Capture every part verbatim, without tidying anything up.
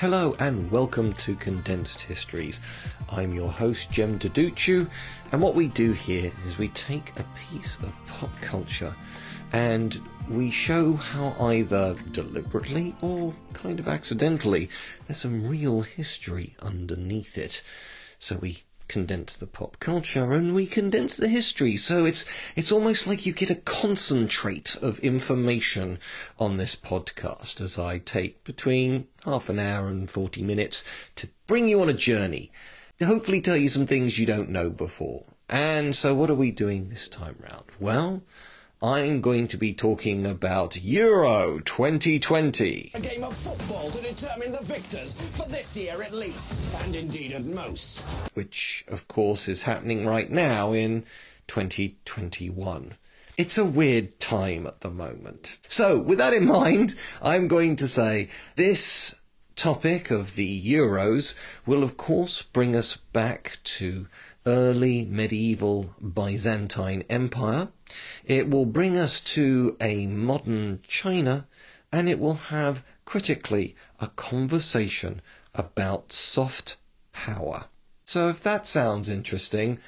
Hello and welcome to Condensed Histories. I'm your host, Jem Duduchu, and what we do here is we take a piece of pop culture and we show how either deliberately or kind of accidentally there's some real history underneath it. So we condense the pop culture and we condense the history, so it's it's almost like you get a concentrate of information on this podcast as I take between half an hour and forty minutes to bring you on a journey, to hopefully tell you some things you don't know before. And so what are we doing this time round? Well, I'm going to be talking about Euro twenty twenty. A game of football to determine the victors, for this year at least, and indeed at most. Which, of course, is happening right now in twenty twenty-one. It's a weird time at the moment. So, with that in mind, I'm going to say this topic of the Euros will, of course, bring us back to early medieval Byzantine Empire. It will bring us to a modern China, and it will have, critically, a conversation about soft power. So if that sounds interesting,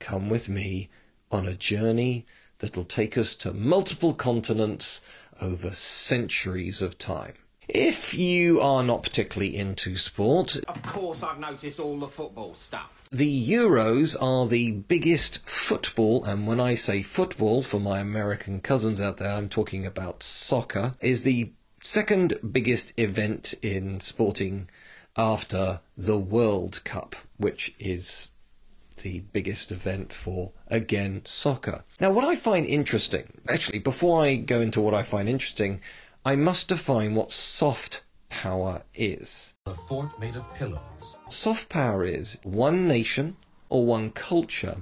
come with me on a journey that'll take us to multiple continents over centuries of time. If you are not particularly into sport... Of course I've noticed all the football stuff. The Euros are the biggest football, and when I say football, for my American cousins out there, I'm talking about soccer, is the second biggest event in sporting after the World Cup, which is the biggest event for, again, soccer. Now, what I find interesting... Actually, before I go into what I find interesting... I must define what soft power is. A fort made of pillows. Soft power is one nation or one culture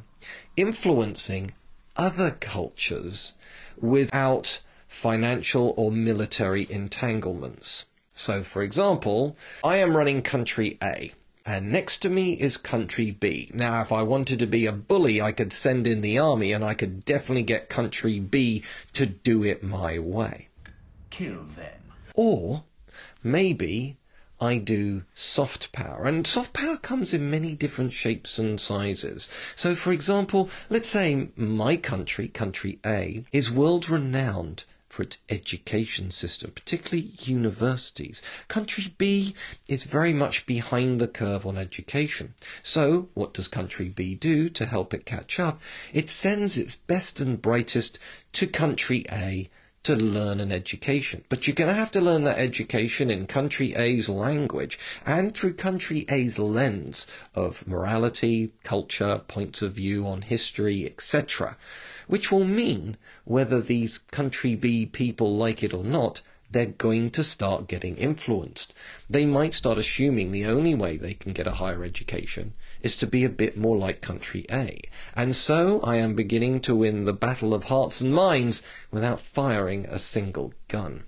influencing other cultures without financial or military entanglements. So, for example, I am running country A, and next to me is country B. Now, if I wanted to be a bully, I could send in the army, and I could definitely get country B to do it my way. Kill them. Or maybe I do soft power. And soft power comes in many different shapes and sizes. So, for example, let's say my country, country A, is world-renowned for its education system, particularly universities. Country B is very much behind the curve on education. So, what does country B do to help it catch up? It sends its best and brightest to country A to learn an education. But you're going to have to learn that education in country A's language and through country A's lens of morality, culture, points of view on history, et cetera, which will mean whether these country B people like it or not, they're going to start getting influenced. They might start assuming the only way they can get a higher education is to be a bit more like country A. And so I am beginning to win the battle of hearts and minds without firing a single gun.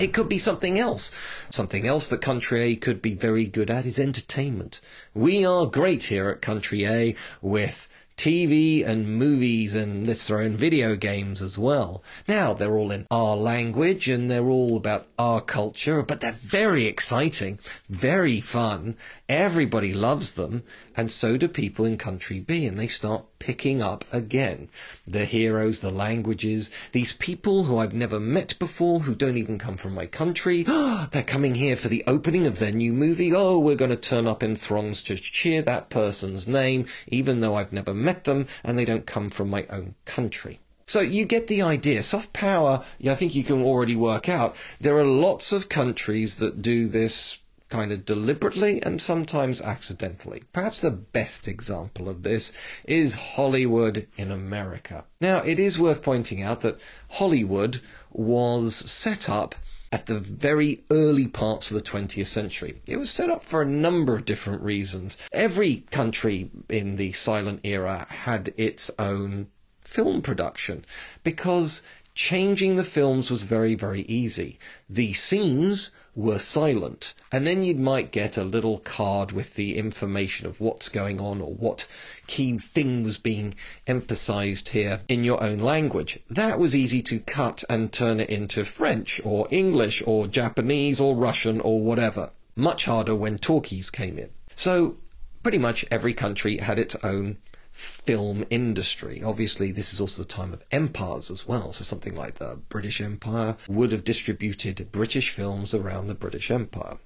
It could be something else. Something else that country A could be very good at is entertainment. We are great here at country A with T V and movies, and let's throw in video games as well. Now, they're all in our language and they're all about our culture, but they're very exciting, very fun. Everybody loves them. And so do people in country B, and they start picking up again. The heroes, the languages, these people who I've never met before, who don't even come from my country. They're coming here for the opening of their new movie. Oh, we're going to turn up in throngs to cheer that person's name, even though I've never met them and they don't come from my own country. So you get the idea. Soft power, I think you can already work out. There are lots of countries that do this kind of deliberately and sometimes accidentally. Perhaps the best example of this is Hollywood in America. Now, it is worth pointing out that Hollywood was set up at the very early parts of the twentieth century. It was set up for a number of different reasons. Every country in the silent era had its own film production, because changing the films was very, very easy. The scenes were silent, and then you might get a little card with the information of what's going on or what key thing was being emphasized here in your own language. That was easy to cut and turn it into French or English or Japanese or Russian or whatever. Much harder when talkies came in. So pretty much every country had its own film industry. Obviously, this is also the time of empires as well. So something like the British Empire would have distributed British films around the British Empire.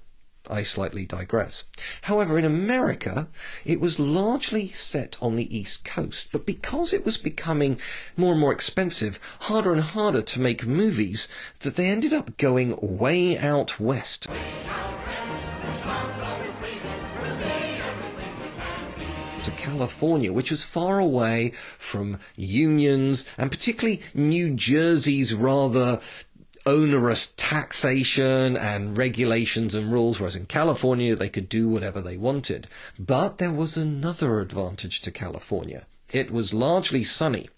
I slightly digress. However, in America, it was largely set on the East Coast, but because it was becoming more and more expensive, harder and harder to make movies, that they ended up going way out west. Way out west. To California, which was far away from unions and particularly New Jersey's rather onerous taxation and regulations and rules, whereas in California they could do whatever they wanted. But there was another advantage to California. It was largely sunny,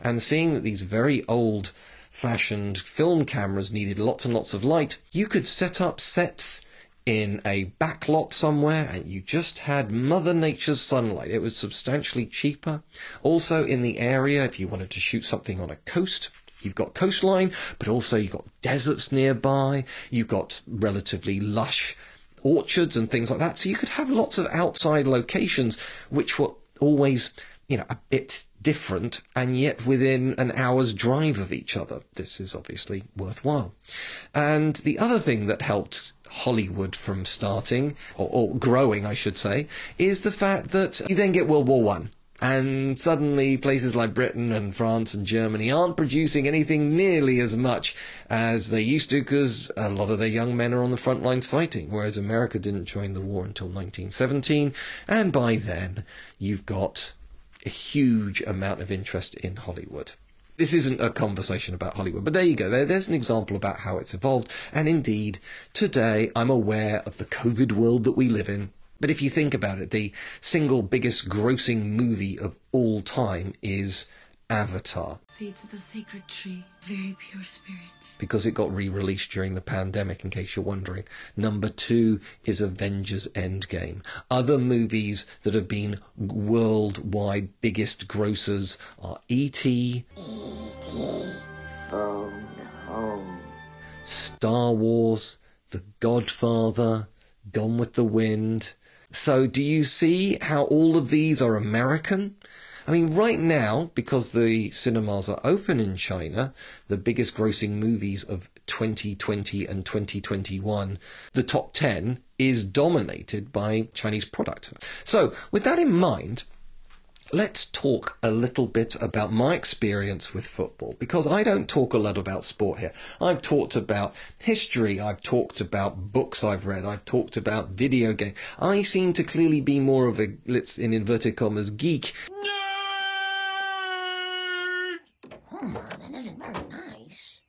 and seeing that these very old-fashioned film cameras needed lots and lots of light, you could set up sets in a backlot somewhere, and you just had Mother Nature's sunlight. It was substantially cheaper. Also in the area, if you wanted to shoot something on a coast, you've got coastline, but also you've got deserts nearby, you've got relatively lush orchards and things like that. So you could have lots of outside locations, which were always, you know, a bit different, and yet within an hour's drive of each other. This is obviously worthwhile. And the other thing that helped Hollywood from starting, or, or growing, I should say, is the fact that you then get World War One, and suddenly places like Britain and France and Germany aren't producing anything nearly as much as they used to, because a lot of their young men are on the front lines fighting, whereas America didn't join the war until nineteen seventeen, and by then you've got a huge amount of interest in Hollywood. This isn't a conversation about Hollywood, but there you go. There, there's an example about how it's evolved. And indeed, today I'm aware of the COVID world that we live in. But if you think about it, the single biggest grossing movie of all time is Avatar. Seeds of the Sacred Tree, very pure spirits. Because it got re-released during the pandemic, in case you're wondering. Number two is Avengers Endgame. Other movies that have been worldwide biggest grossers are E T, E T Phone Home, Star Wars, The Godfather, Gone with the Wind. So do you see how all of these are American? I mean, right now, because the cinemas are open in China, the biggest grossing movies of twenty twenty and twenty twenty-one, the top ten, is dominated by Chinese product. So with that in mind, let's talk a little bit about my experience with football, because I don't talk a lot about sport here. I've talked about history, I've talked about books I've read, I've talked about video games. I seem to clearly be more of a, let's in inverted commas, geek.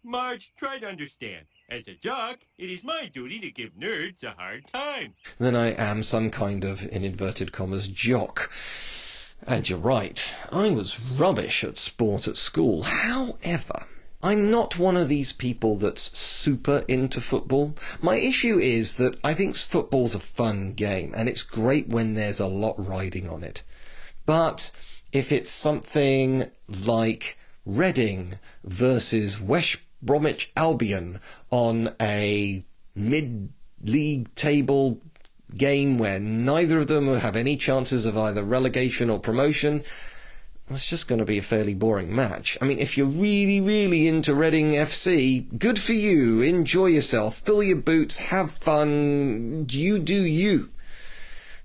Marge, try to understand. As a jock, it is my duty to give nerds a hard time. Then I am some kind of, in inverted commas, jock. And you're right, I was rubbish at sport at school. However, I'm not one of these people that's super into football. My issue is that I think football's a fun game, and it's great when there's a lot riding on it. But if it's something like Reading versus West Bromwich Albion on a mid-league table game where neither of them have any chances of either relegation or promotion, it's just going to be a fairly boring match. I mean, if you're really, really into Reading F C, good for you. Enjoy yourself. Fill your boots. Have fun. You do you.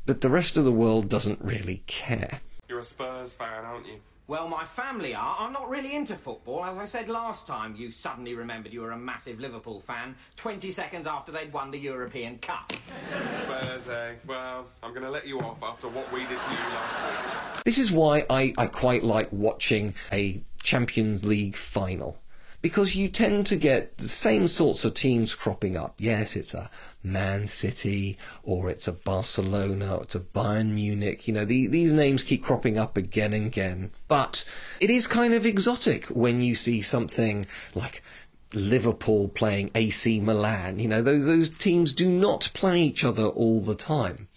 But the rest of the world doesn't really care. You're a Spurs fan, aren't you? Well, my family are. I'm not really into football. As I said last time, you suddenly remembered you were a massive Liverpool fan twenty seconds after they'd won the European Cup. Spurs, eh? Well, I'm going to let you off after what we did to you last week. This is why I, I quite like watching a Champions League final, because you tend to get the same sorts of teams cropping up. Yes, it's a Man City, or it's a Barcelona, or it's a Bayern Munich. You know, the, these names keep cropping up again and again. But it is kind of exotic when you see something like Liverpool playing A C Milan. You know, those those teams do not play each other all the time.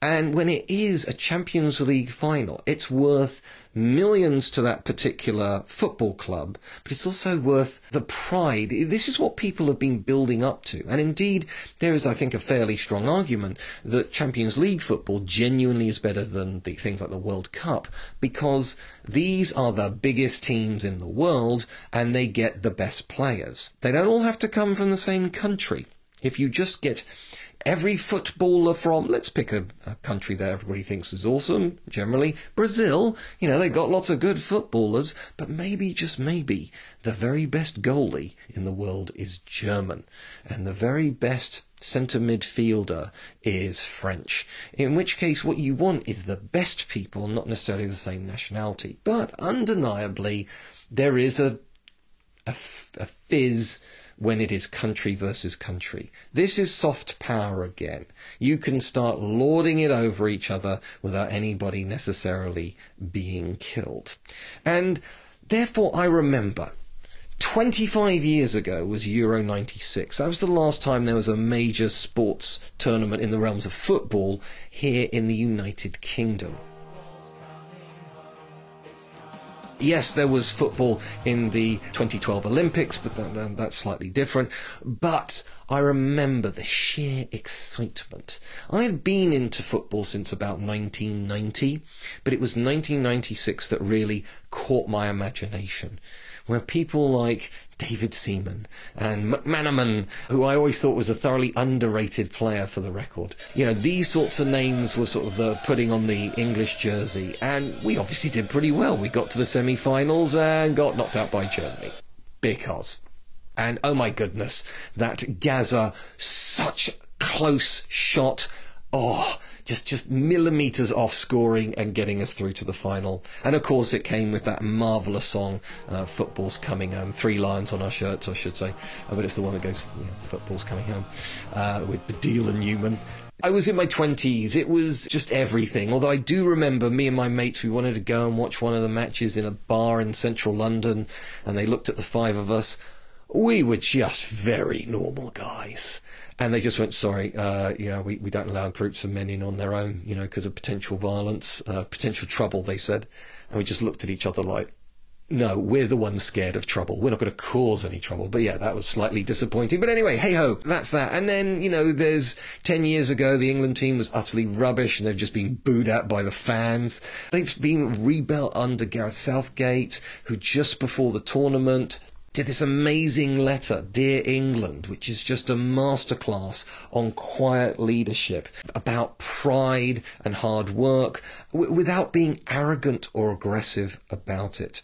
And when it is a Champions League final, it's worth millions to that particular football club, but it's also worth the pride. This is what people have been building up to. And indeed, there is, I think, a fairly strong argument that Champions League football genuinely is better than the things like the World Cup, because these are the biggest teams in the world and they get the best players. They don't all have to come from the same country. If you just get every footballer from, let's pick a, a country that everybody thinks is awesome, generally, Brazil, you know, they've got lots of good footballers, but maybe, just maybe, the very best goalie in the world is German, and the very best centre midfielder is French. In which case, what you want is the best people, not necessarily the same nationality. But undeniably, there is a, a, a fizz when it is country versus country. This is soft power again. You can start lording it over each other without anybody necessarily being killed. And therefore I remember twenty-five years ago was Euro ninety-six. That was the last time there was a major sports tournament in the realms of football here in the United Kingdom. Yes, there was football in the twenty twelve Olympics, but that, that, that's slightly different. But I remember the sheer excitement. I had been into football since about nineteen ninety, but it was nineteen ninety-six that really caught my imagination, where people like David Seaman and McManaman, who I always thought was a thoroughly underrated player for the record. You know, these sorts of names were sort of the putting on the English jersey, and we obviously did pretty well. We got to the semi-finals and got knocked out by Germany. Because. And oh my goodness, that Gazza, such close shot. Oh, just just millimetres off scoring and getting us through to the final. And of course it came with that marvellous song, uh, Football's Coming Home. Three lions on our shirts, I should say, uh, but it's the one that goes, yeah, Football's Coming Home, uh, with Badil and Newman. I was in my twenties. It was just everything. Although I do remember me and my mates, we wanted to go and watch one of the matches in a bar in central London, and they looked at the five of us. We were just very normal guys. And they just went, sorry, uh, you know, we, we don't allow groups of men in on their own, you know, because of potential violence, uh, potential trouble, they said. And we just looked at each other like, no, we're the ones scared of trouble. We're not going to cause any trouble. But yeah, that was slightly disappointing. But anyway, hey-ho, that's that. And then, you know, there's ten years ago, the England team was utterly rubbish and they've just been booed at by the fans. They've been rebuilt under Gareth Southgate, who just before the tournament did this amazing letter, Dear England, which is just a masterclass on quiet leadership, about pride and hard work, w- without being arrogant or aggressive about it.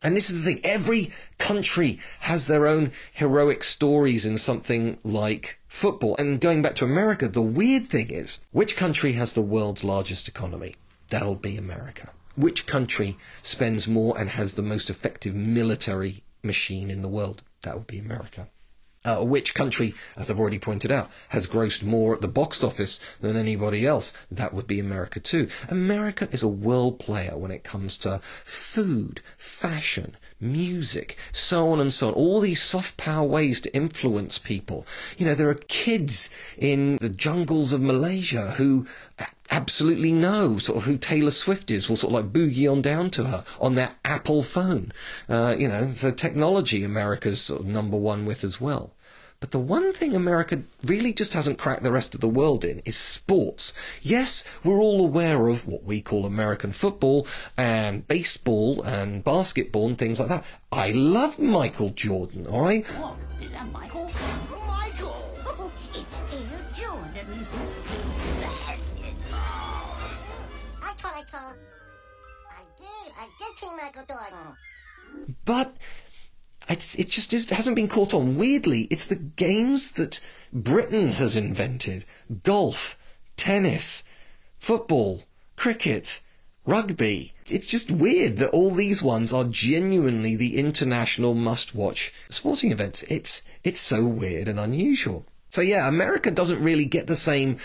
And this is the thing, every country has their own heroic stories in something like football. And going back to America, the weird thing is, which country has the world's largest economy? That'll be America. Which country spends more and has the most effective military machine in the world? That would be America. Uh, which country, as I've already pointed out, has grossed more at the box office than anybody else? That would be America too. America is a world player when it comes to food, fashion, music, so on and so on. All these soft power ways to influence people. You know, there are kids in the jungles of Malaysia who absolutely know sort of who Taylor Swift is, will sort of like boogie on down to her on their Apple phone. Uh, you know, so technology America's sort of number one with as well. But the one thing America really just hasn't cracked the rest of the world in is sports. Yes, we're all aware of what we call American football and baseball and basketball and things like that. I love Michael Jordan, all right? What? Is that Michael? Michael! Oh, it's Air Jordan. Basketball. I call, I call. I did, I did see Michael Jordan. But... It's, it just is, hasn't been caught on. Weirdly, it's the games that Britain has invented. Golf, tennis, football, cricket, rugby. It's just weird that all these ones are genuinely the international must-watch sporting events. It's, it's so weird and unusual. So yeah, America doesn't really get the same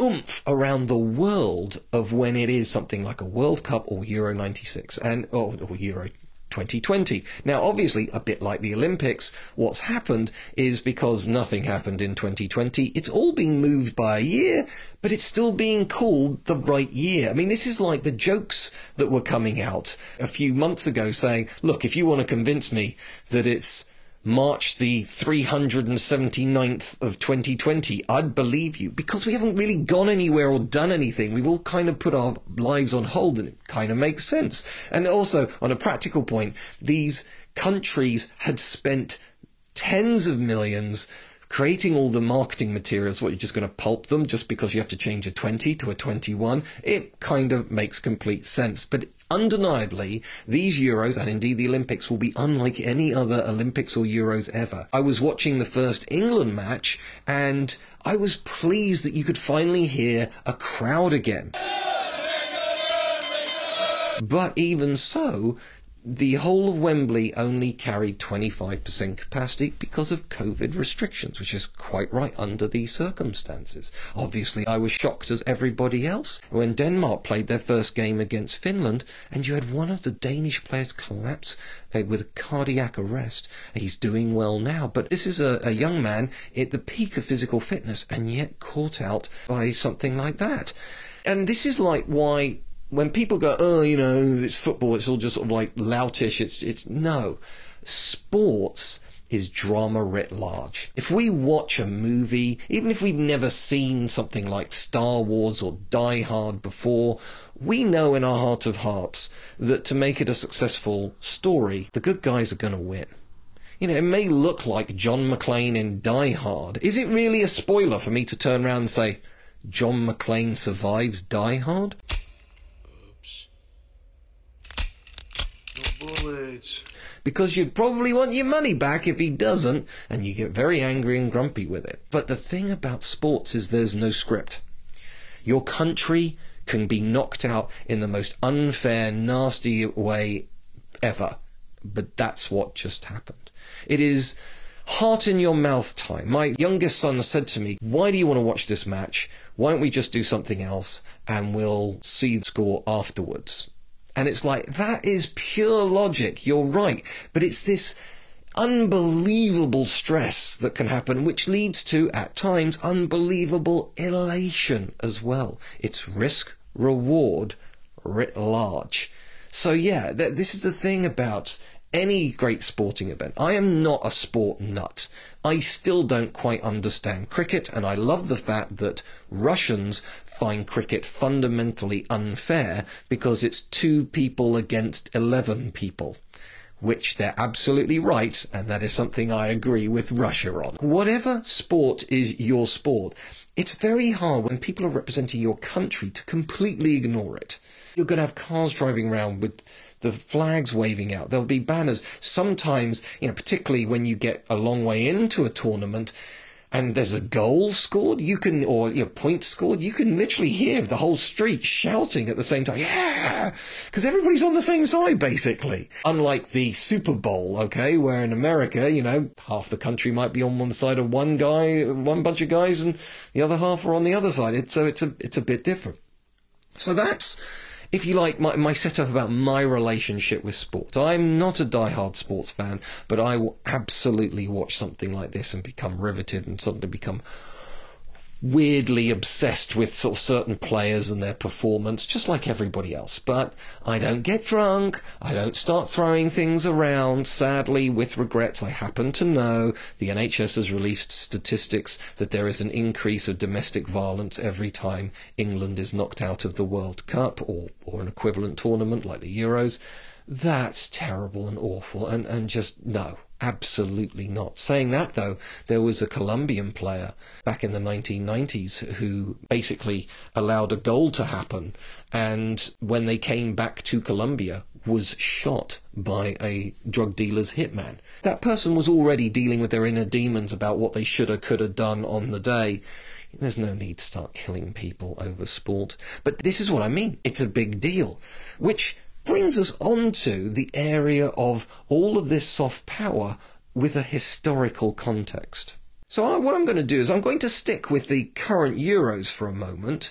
oomph around the world of when it is something like a World Cup or Euro ninety-six and or, or Euro twenty twenty. Now, obviously, a bit like the Olympics, what's happened is because nothing happened in twenty twenty, it's all been moved by a year, but it's still being called the right year. I mean, this is like the jokes that were coming out a few months ago saying, look, if you want to convince me that it's March the three hundred seventy-ninth of twenty twenty, I'd believe you, because we haven't really gone anywhere or done anything. We've all kind of put our lives on hold, and it kind of makes sense. And also, on a practical point, these countries had spent tens of millions creating all the marketing materials. What, you're just going to pulp them just because you have to change a twenty to a twenty-one? It kind of makes complete sense. But undeniably, these Euros, and indeed the Olympics, will be unlike any other Olympics or Euros ever. I was watching the first England match, and I was pleased that you could finally hear a crowd again. But even so, the whole of Wembley only carried twenty-five percent capacity because of COVID restrictions, which is quite right under these circumstances. Obviously, I was shocked as everybody else when Denmark played their first game against Finland, and you had one of the Danish players collapse with a cardiac arrest. He's doing well now, but this is a, a young man at the peak of physical fitness and yet caught out by something like that. And this is like why... when people go, oh, you know, it's football, it's all just sort of like loutish, it's, it's, no. Sports is drama writ large. If we watch a movie, even if we've never seen something like Star Wars or Die Hard before, we know in our heart of hearts that to make it a successful story, the good guys are going to win. You know, it may look like John McClane in Die Hard. Is it really a spoiler for me to turn around and say, John McClane survives Die Hard? Because you'd probably want your money back if he doesn't, and you get very angry and grumpy with it. But the thing about sports is there's no script. Your country can be knocked out in the most unfair, nasty way ever. But that's what just happened. It is heart in your mouth time. My youngest son said to me, why do you want to watch this match? Why don't we just do something else and we'll see the score afterwards? And it's like, that is pure logic, you're right. But it's this unbelievable stress that can happen, which leads to, at times, unbelievable elation as well. It's risk-reward writ large. So yeah, th- this is the thing about any great sporting event. I am not a sport nut. I still don't quite understand cricket, and I love the fact that Russians find cricket fundamentally unfair because it's two people against eleven people, which they're absolutely right, and that is something I agree with Russia on. Whatever sport is your sport, it's very hard when people are representing your country to completely ignore it. You're going to have cars driving around with the flags waving out. There'll be banners. Sometimes, you know, particularly when you get a long way into a tournament and there's a goal scored, you can, or your points scored, you can literally hear the whole street shouting at the same time. Yeah! Because everybody's on the same side, basically. Unlike the Super Bowl, okay, where in America, you know, half the country might be on one side of one guy, one bunch of guys, and the other half are on the other side. It's, so it's a, it's a bit different. So that's, if you like, my, my setup about my relationship with sport. I'm not a diehard sports fan, but I will absolutely watch something like this and become riveted and suddenly become weirdly obsessed with sort of certain players and their performance, just like everybody else. But I don't get drunk. I don't start throwing things around. Sadly, with regrets, I happen to know the N H S has released statistics that there is an increase of domestic violence every time England is knocked out of the World Cup or, or an equivalent tournament like the Euros. That's terrible and awful, and, and just no, absolutely not. Saying that, though, there was a Colombian player back in the nineteen nineties who basically allowed a goal to happen, and when they came back to Colombia, was shot by a drug dealer's hitman. That person was already dealing with their inner demons about what they should have, could have done on the day. There's no need to start killing people over sport. But this is what I mean. It's a big deal, which brings us on to the area of all of this soft power with a historical context. So I, what I'm going to do is I'm going to stick with the current Euros for a moment,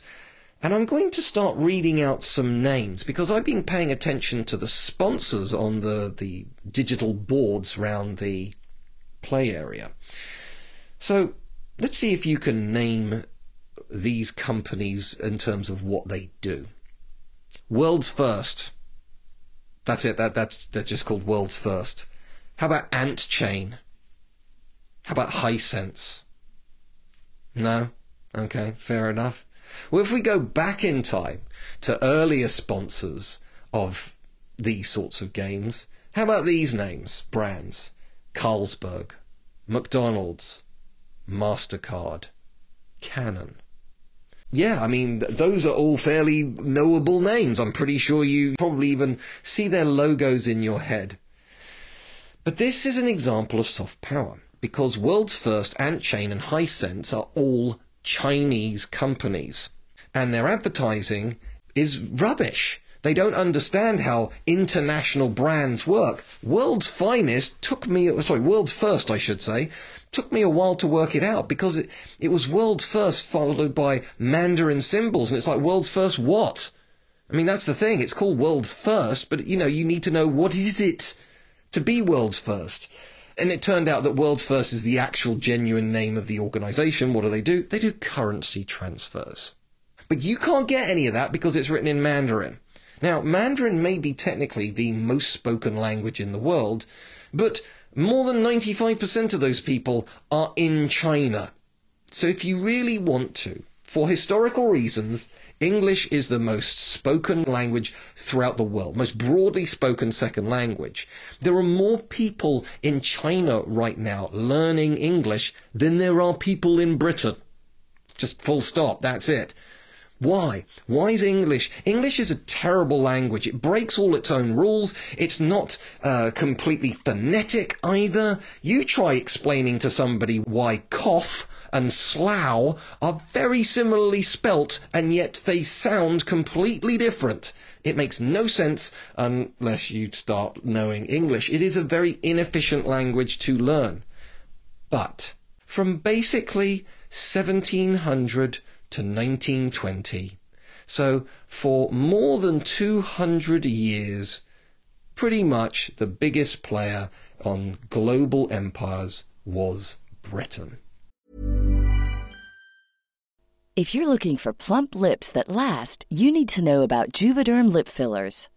and I'm going to start reading out some names, because I've been paying attention to the sponsors on the, the digital boards around the play area. So let's see if you can name these companies in terms of what they do. World's First. That's it. That that's they're just called World's First. How about Ant Chain? How about Hisense? No? Okay, fair enough. Well, if we go back in time to earlier sponsors of these sorts of games, how about these names, brands? Carlsberg, McDonald's, MasterCard, Canon. Yeah, I mean, those are all fairly knowable names. I'm pretty sure you probably even see their logos in your head. But this is an example of soft power, because World's First, Ant Chain and Hisense are all Chinese companies, and their advertising is rubbish. They don't understand how international brands work. World's Finest took me, sorry, World's First, I should say, took me a while to work it out, because it, it was World's First followed by Mandarin symbols, and it's like, World's First what? I mean, that's the thing. It's called World's First, but, you know, you need to know what is it to be World's First. And it turned out that World's First is the actual genuine name of the organisation. What do they do? They do currency transfers. But you can't get any of that because it's written in Mandarin. Now, Mandarin may be technically the most spoken language in the world, but more than ninety-five percent of those people are in China. So if you really want to, for historical reasons, English is the most spoken language throughout the world, most broadly spoken second language. There are more people in China right now learning English than there are people in Britain. Just full stop, that's it. Why? Why is English? English is a terrible language. It breaks all its own rules. It's not uh, completely phonetic either. You try explaining to somebody why cough and slough are very similarly spelt, and yet they sound completely different. It makes no sense unless you start knowing English. It is a very inefficient language to learn. But from basically seventeen hundred to nineteen twenty. So for more than two hundred years, pretty much the biggest player on global empires was Britain. If you're looking for plump lips that last, you need to know about Juvederm lip fillers.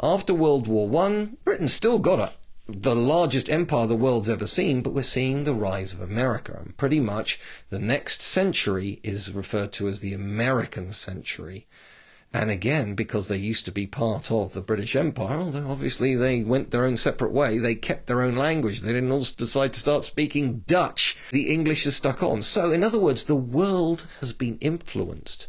after World War One, Britain still got a, the largest empire the world's ever seen, but we're seeing the rise of America. And pretty much the next century is referred to as the American century. And again, because they used to be part of the British Empire, although obviously they went their own separate way, they kept their own language. They didn't all decide to start speaking Dutch. The English is stuck on. So, in other words, the world has been influenced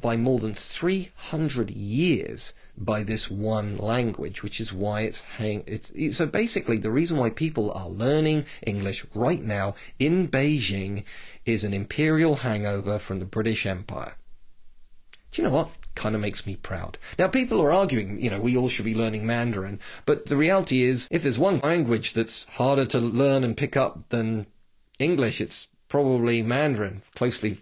by more than three hundred years by this one language, which is why it's hang it's, it's so basically the reason why people are learning English right now in Beijing is an imperial hangover from the British Empire. Do you know what? Kind of makes me proud. Now, people are arguing, you know, we all should be learning Mandarin, but the reality is, if there's one language that's harder to learn and pick up than English, it's probably Mandarin. Closely,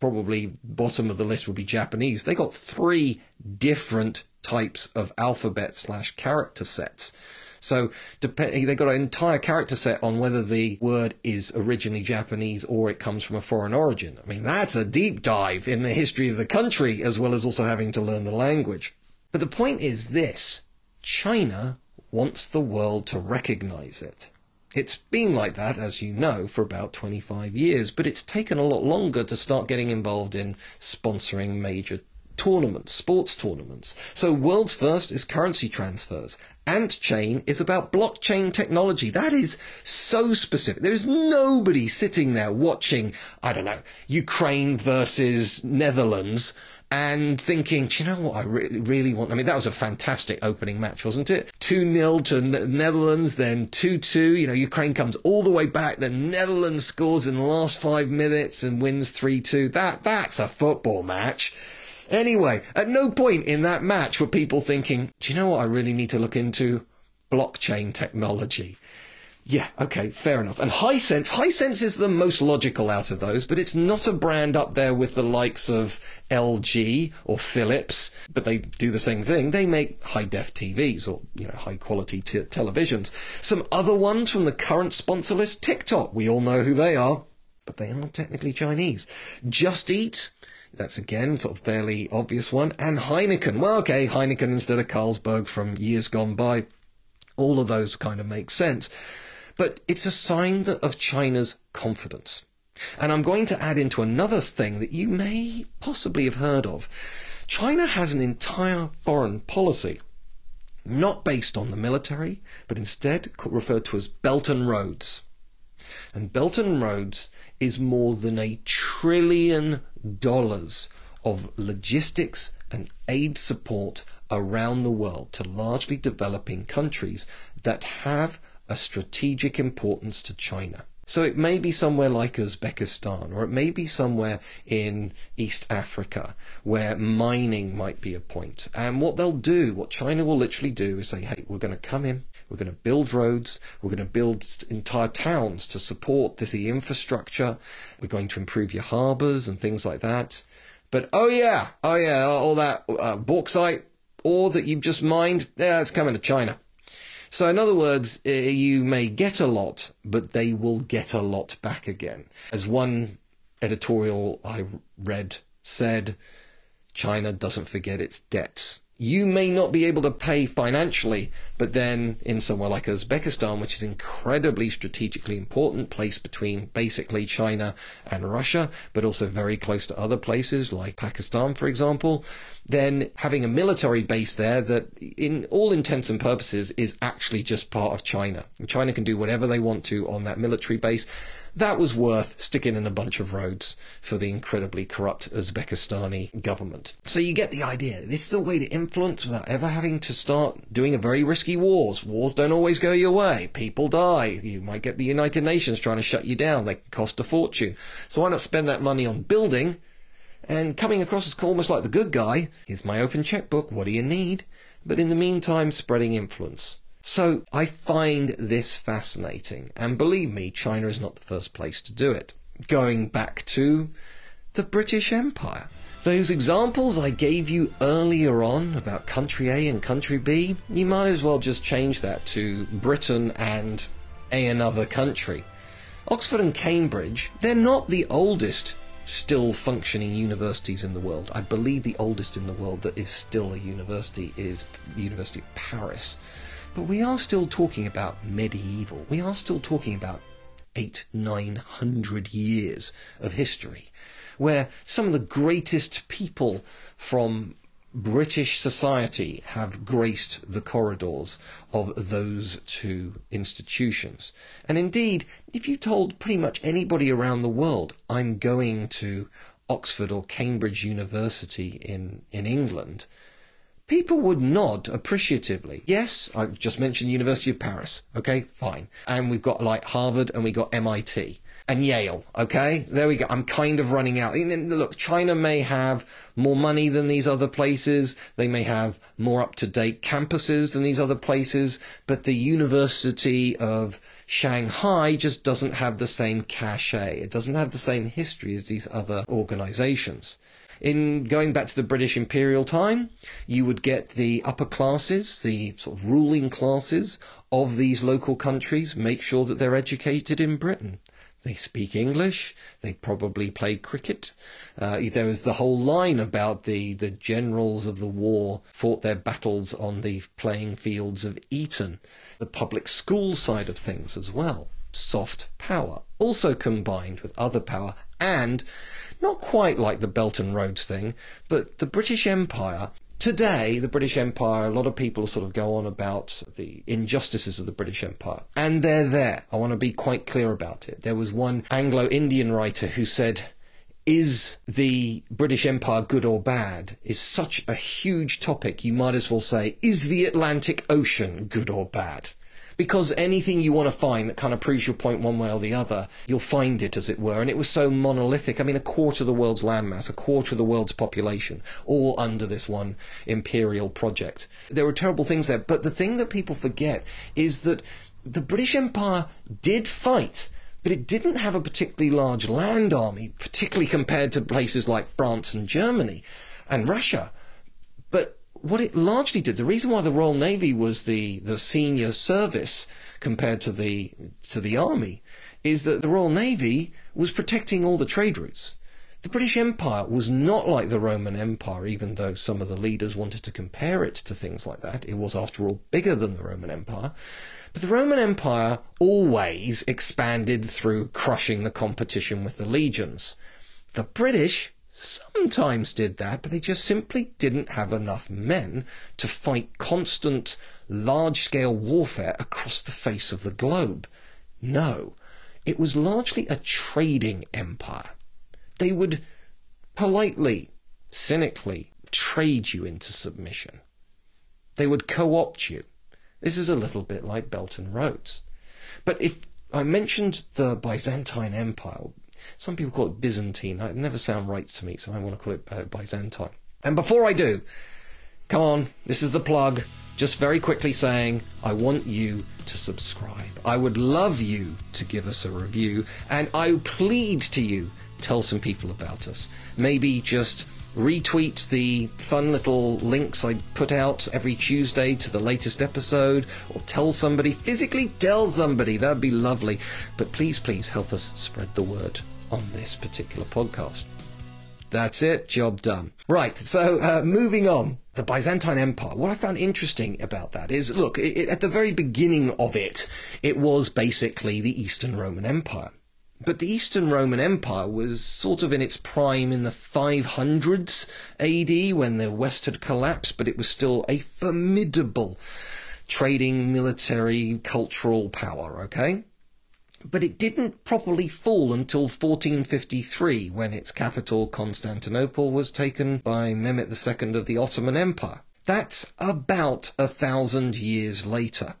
probably bottom of the list would be Japanese. They got three different types of alphabet slash character sets. So depending, they got an entire character set on whether the word is originally Japanese or it comes from a foreign origin. I mean, that's a deep dive in the history of the country, as well as also having to learn the language. But the point is this: China wants the world to recognize it. It's been like that, as you know, for about twenty-five years, but it's taken a lot longer to start getting involved in sponsoring major tournaments, sports tournaments. So World's First is currency transfers. Ant Chain is about blockchain technology. That is so specific. There is nobody sitting there watching, I don't know, Ukraine versus Netherlands and thinking, do you know what I really, really want? I mean, that was a fantastic opening match, wasn't it? two nil to Netherlands, then two two. You know, Ukraine comes all the way back. Then Netherlands scores in the last five minutes and wins three two. That, that's a football match. Anyway, at no point in that match were people thinking, do you know what I really need to look into? Blockchain technology. Yeah, okay, fair enough. And Hisense, Hisense is the most logical out of those, but it's not a brand up there with the likes of L G or Philips, but they do the same thing. They make high-def T Vs or, you know, high-quality t- televisions. Some other ones from the current sponsor list, TikTok. We all know who they are, but they aren't technically Chinese. Just Eat. That's, again, sort of fairly obvious one. And Heineken. Well, okay, Heineken instead of Carlsberg from years gone by. All of those kind of make sense. But it's a sign that of China's confidence. And I'm going to add into another thing that you may possibly have heard of. China has an entire foreign policy, not based on the military, but instead referred to as Belt and Roads. And Belt and Roads is more than a trillion dollars of logistics and aid support around the world to largely developing countries that have a strategic importance to China. So it may be somewhere like Uzbekistan, or it may be somewhere in East Africa where mining might be a point. And what they'll do, what China will literally do, is say, hey, we're going to come in, we're going to build roads, we're going to build entire towns to support the infrastructure, we're going to improve your harbours and things like that. But, oh, yeah, oh, yeah, all that uh, bauxite ore that you've just mined, yeah, it's coming to China. So, in other words, uh, you may get a lot, but they will get a lot back again. As one editorial I read said, China doesn't forget its debts. You may not be able to pay financially, but then in somewhere like Uzbekistan, which is an incredibly strategically important place between basically China and Russia, but also very close to other places like Pakistan, for example, then having a military base there that in all intents and purposes is actually just part of China. And China can do whatever they want to on that military base. That was worth sticking in a bunch of roads for the incredibly corrupt Uzbekistani government. So you get the idea. This is a way to influence without ever having to start doing a very risky wars. Wars don't always go your way. People die. You might get the United Nations trying to shut you down. They can cost a fortune. So why not spend that money on building and coming across as almost like the good guy? Here's my open checkbook. What do you need? But in the meantime, spreading influence. So I find this fascinating, and believe me, China is not the first place to do it. Going back to the British Empire. Those examples I gave you earlier on about country A and country B, you might as well just change that to Britain and a another country. Oxford and Cambridge, they're not the oldest still functioning universities in the world. I believe the oldest in the world that is still a university is the University of Paris. But we are still talking about medieval. We are still talking about eight, nine hundred years of history, where some of the greatest people from British society have graced the corridors of those two institutions. And indeed, if you told pretty much anybody around the world, I'm going to Oxford or Cambridge University in, in England, people would nod appreciatively. Yes, I just mentioned University of Paris. Okay, fine. And we've got like Harvard and we've got M I T and Yale. Okay, there we go. I'm kind of running out. Look, China may have more money than these other places. They may have more up-to-date campuses than these other places. But the University of Shanghai just doesn't have the same cachet. It doesn't have the same history as these other organizations. In going back to the British imperial time, you would get the upper classes, the sort of ruling classes of these local countries, make sure that they're educated in Britain. They speak English, they probably play cricket. Uh, there was the whole line about the, the generals of the war fought their battles on the playing fields of Eton, the public school side of things as well. Soft power, also combined with other power, and not quite like the Belt and Roads thing, but the British Empire. Today, the British Empire, a lot of people sort of go on about the injustices of the British Empire, and they're there. I want to be quite clear about it. There was one Anglo-Indian writer who said, is the British Empire good or bad? Is such a huge topic, you might as well say, is the Atlantic Ocean good or bad? Because anything you want to find that kind of proves your point one way or the other, you'll find it, as it were. And it was so monolithic. I mean, a quarter of the world's landmass, a quarter of the world's population, all under this one imperial project. There were terrible things there. But the thing that people forget is that the British Empire did fight, but it didn't have a particularly large land army, particularly compared to places like France and Germany and Russia. But what it largely did, the reason why the Royal Navy was the, the senior service compared to the to the army, is that the Royal Navy was protecting all the trade routes. The British Empire was not like the Roman Empire, even though some of the leaders wanted to compare it to things like that. It was, after all, bigger than the Roman Empire. But the Roman Empire always expanded through crushing the competition with the legions. The British sometimes did that, but they just simply didn't have enough men to fight constant large-scale warfare across the face of the globe. No, it was largely a trading empire. They would politely, cynically trade you into submission. They would co-opt you. This is a little bit like Belt and Roads. But if I mentioned the Byzantine Empire, some people call it Byzantine. It never sounds right to me, so I want to call it Byzantine. And before I do, come on, this is the plug. Just very quickly saying, I want you to subscribe. I would love you to give us a review, and I plead to you, tell some people about us. Maybe just retweet the fun little links I put out every Tuesday to the latest episode, or tell somebody, physically tell somebody, that'd be lovely. But please, please help us spread the word on this particular podcast. That's it, job done. Right, so uh, moving on. The Byzantine Empire, what I found interesting about that is, look, it, it, at the very beginning of it, it was basically the Eastern Roman Empire. But the Eastern Roman Empire was sort of in its prime in the five hundreds A D when the West had collapsed, but it was still a formidable trading, military, cultural power, okay? But it didn't properly fall until fourteen fifty-three when its capital, Constantinople, was taken by Mehmet the Second of the Ottoman Empire. That's about a thousand years later.